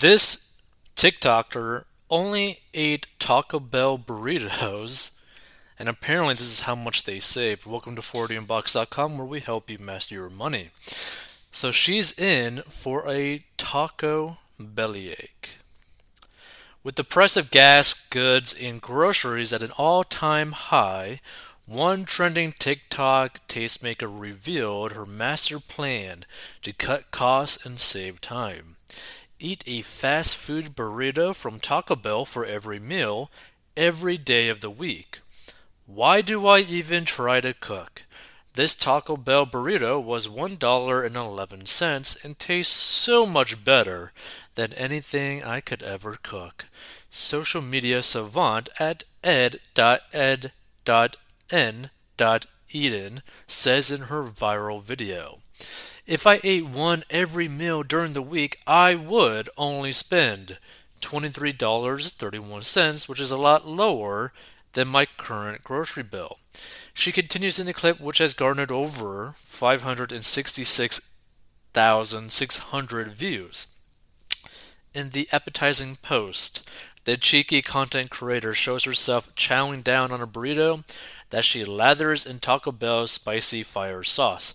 This TikToker only ate Taco Bell burritos, and apparently this is how much they saved. Welcome to FourtyIntoBox.com, where we help you master your money. So she's in for a taco bellyache. With the price of gas, goods, and groceries at an all-time high, one trending TikTok tastemaker revealed her master plan to cut costs and save time. Eat a fast food burrito from Taco Bell for every meal, every day of the week. Why do I even try to cook? This Taco Bell burrito was $1.11 and tastes so much better than anything I could ever cook. Social media savant at ed.n.eden says in her viral video, "If I ate one every meal during the week, I would only spend $23.31, which is a lot lower than my current grocery bill." She continues in the clip, which has garnered over 566,600 views. In the appetizing post, the cheeky content creator shows herself chowing down on a burrito that she lathers in Taco Bell's spicy fire sauce.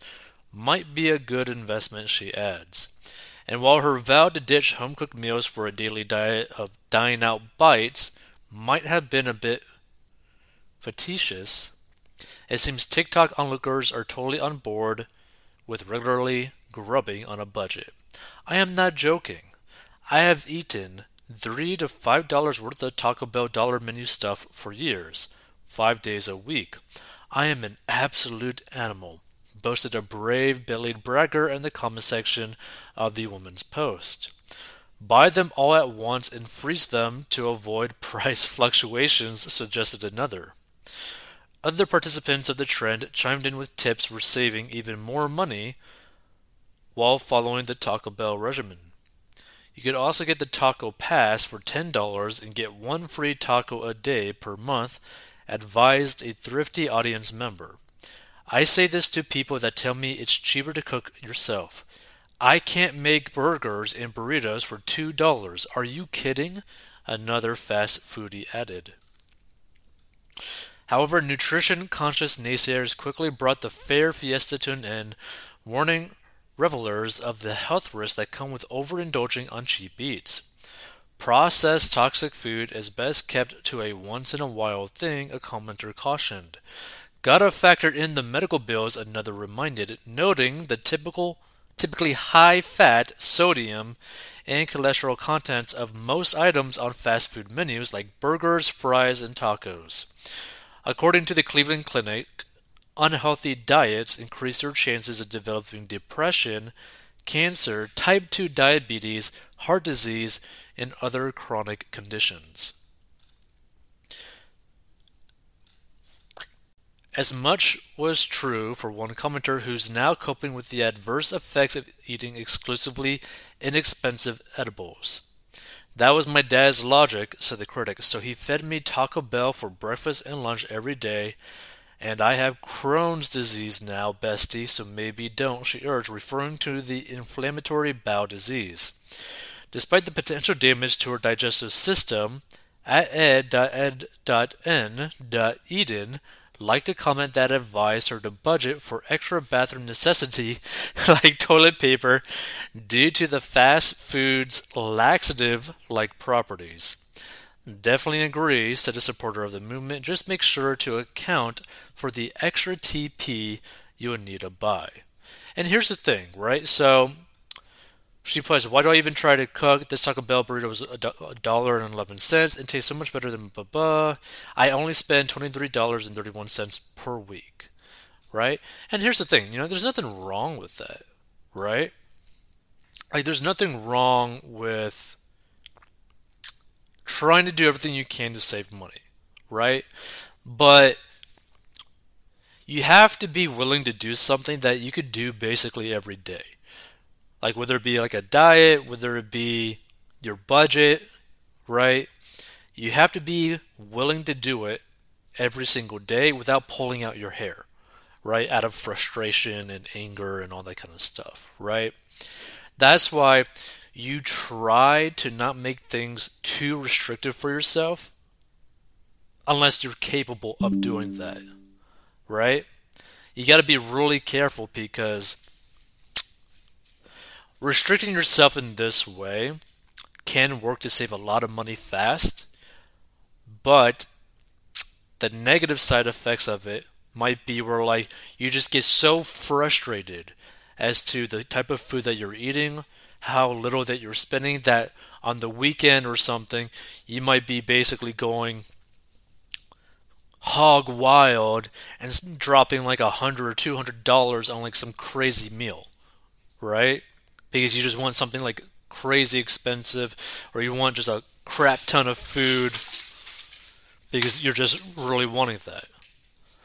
"Might be a good investment," she adds. And while her vow to ditch home-cooked meals for a daily diet of dine-out bites might have been a bit facetious, it seems TikTok onlookers are totally on board with regularly grubbing on a budget. "I am not joking. I have eaten $3 to $5 worth of Taco Bell dollar menu stuff for years, 5 days a week. I am an absolute animal," boasted a brave-bellied bragger in the comment section of the woman's post. "Buy them all at once and freeze them to avoid price fluctuations," suggested another. Other participants of the trend chimed in with tips for saving even more money while following the Taco Bell regimen. You could also get the Taco Pass for $10 and get one free taco a day per month, advised a thrifty audience member. "I say this to people that tell me it's cheaper to cook yourself. I can't make burgers and burritos for $2. Are you kidding?" another fast foodie added. However, nutrition-conscious naysayers quickly brought the fair fiesta to an end, warning revelers of the health risks that come with overindulging on cheap eats. "Processed toxic food is best kept to a once-in-a-while thing," a commenter cautioned. "Gotta factor in the medical bills," another reminded, noting the typically high-fat, sodium, and cholesterol contents of most items on fast food menus like burgers, fries, and tacos. According to the Cleveland Clinic, unhealthy diets increase your chances of developing depression, cancer, type 2 diabetes, heart disease, and other chronic conditions. As much was true for one commenter who's now coping with the adverse effects of eating exclusively inexpensive edibles. "That was my dad's logic," said the critic, "so he fed me Taco Bell for breakfast and lunch every day, and I have Crohn's disease now, bestie, so maybe don't," she urged, referring to the inflammatory bowel disease. Despite the potential damage to her digestive system, at ed.n.eden liked a comment that advised her to budget for extra bathroom necessity like toilet paper due to the fast food's laxative-like properties. "Definitely agree," said a supporter of the movement. "Just make sure to account for the extra TP you'll need to buy." And here's the thing, right? So she plays, "Why do I even try to cook? This Taco Bell burrito was $1.11 and tastes so much better than blah blah. I only spend $23.31 per week," right? And here's the thing, there's nothing wrong with that, right? Like, there's nothing wrong with trying to do everything you can to save money, right? But you have to be willing to do something that you could do basically every day. Like, whether it be like a diet, whether it be your budget, right? You have to be willing to do it every single day without pulling out your hair, right? Out of frustration and anger and all that kind of stuff, right? That's why you try to not make things too restrictive for yourself unless you're capable of doing that, right? You got to be really careful because restricting yourself in this way can work to save a lot of money fast, but the negative side effects of it might be where like you just get so frustrated as to the type of food that you're eating, how little that you're spending, that on the weekend or something, you might be basically going hog wild and dropping like $100 or $200 on like some crazy meal, right? Because you just want something like crazy expensive, or you want just a crap ton of food because you're just really wanting that.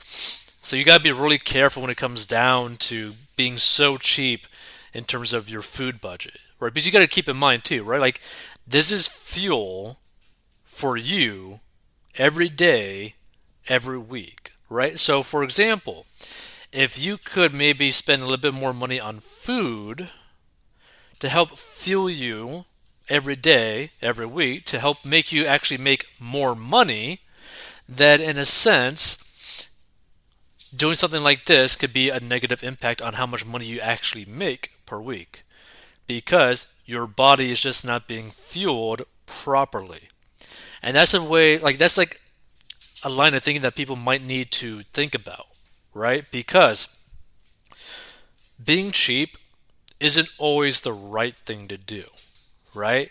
So you gotta be really careful when it comes down to being so cheap in terms of your food budget, right? Because you gotta keep in mind too, right? Like this is fuel for you every day, every week, right? So for example, if you could maybe spend a little bit more money on food to help fuel you every day, every week, to help make you actually make more money, then in a sense, doing something like this could be a negative impact on how much money you actually make per week because your body is just not being fueled properly. And that's a way, like that's like a line of thinking that people might need to think about, right? Because being cheap isn't always the right thing to do, right?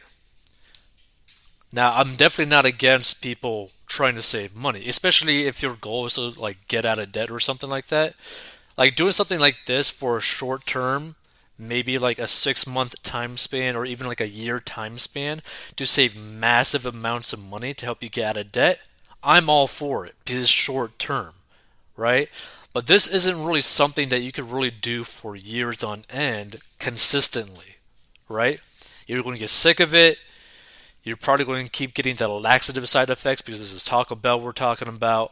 Now, I'm definitely not against people trying to save money, especially if your goal is to like get out of debt or something like that. Like doing something like this for a short term, maybe like a 6-month time span or even like a year time span to save massive amounts of money to help you get out of debt, I'm all for it because it's short term, right? But this isn't really something that you could really do for years on end consistently, right? You're going to get sick of it. You're probably going to keep getting the laxative side effects because this is Taco Bell we're talking about.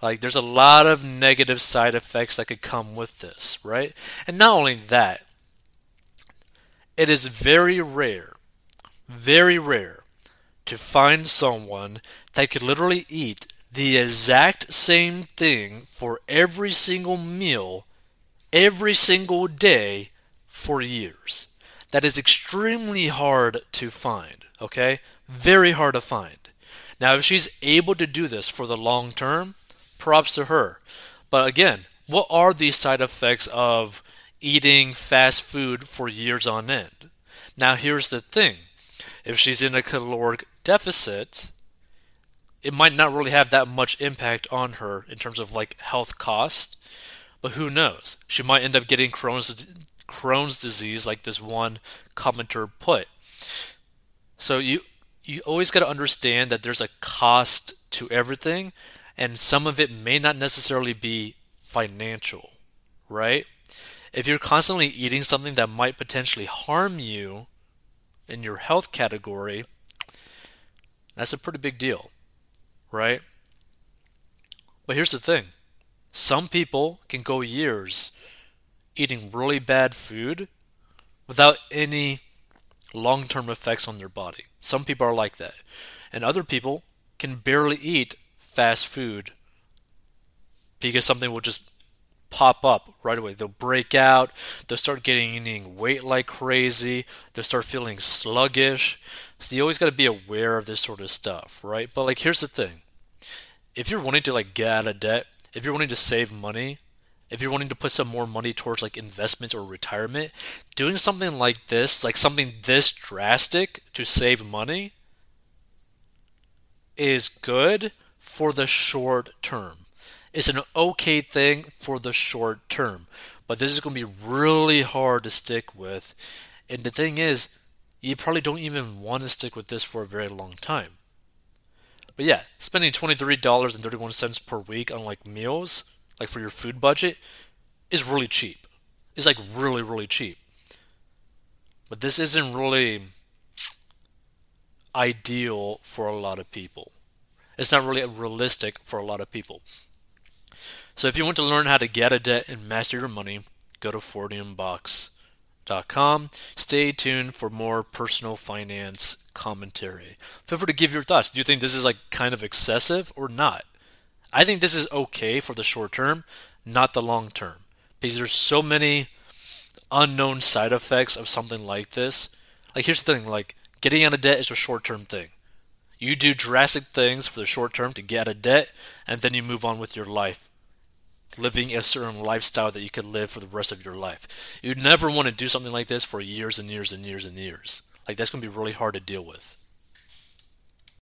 Like, there's a lot of negative side effects that could come with this, right? And not only that, it is very rare to find someone that could literally eat the exact same thing for every single meal, every single day for years. That is extremely hard to find, okay? Very hard to find. Now, if she's able to do this for the long term, props to her. But again, what are the side effects of eating fast food for years on end? Now, here's the thing. If she's in a caloric deficit, it might not really have that much impact on her in terms of like health cost, but who knows? She might end up getting Crohn's disease like this one commenter put. So you always got to understand that there's a cost to everything, and some of it may not necessarily be financial, right? If you're constantly eating something that might potentially harm you in your health category, that's a pretty big deal, right? But here's the thing. Some people can go years eating really bad food without any long-term effects on their body. Some people are like that. And other people can barely eat fast food because something will just pop up right away. They'll break out. They'll start gaining weight like crazy. They'll start feeling sluggish. So you always got to be aware of this sort of stuff, right? But like, here's the thing. If you're wanting to like get out of debt, if you're wanting to save money, if you're wanting to put some more money towards like investments or retirement, doing something like this, like something this drastic to save money, is good for the short term. It's an okay thing for the short term, but this is going to be really hard to stick with. And the thing is, you probably don't even want to stick with this for a very long time. But yeah, spending $23.31 per week on like meals, like for your food budget, is really cheap. It's like really cheap. But this isn't really ideal for a lot of people. It's not really realistic for a lot of people. So if you want to learn how to get out of debt and master your money, go to FourtyIntoBox.com. FourtyIntoBox.com. Stay tuned for more personal finance commentary. Feel free to give your thoughts. Do you think this is like kind of excessive or not? I think this is okay for the short term, not the long term, because there's so many unknown side effects of something like this. Like, here's the thing, like, getting out of debt is a short-term thing. You do drastic things for the short term to get out of debt, and then you move on with your life, living a certain lifestyle that you could live for the rest of your life. You'd never want to do something like this for years and years and years and years. Like, that's going to be really hard to deal with.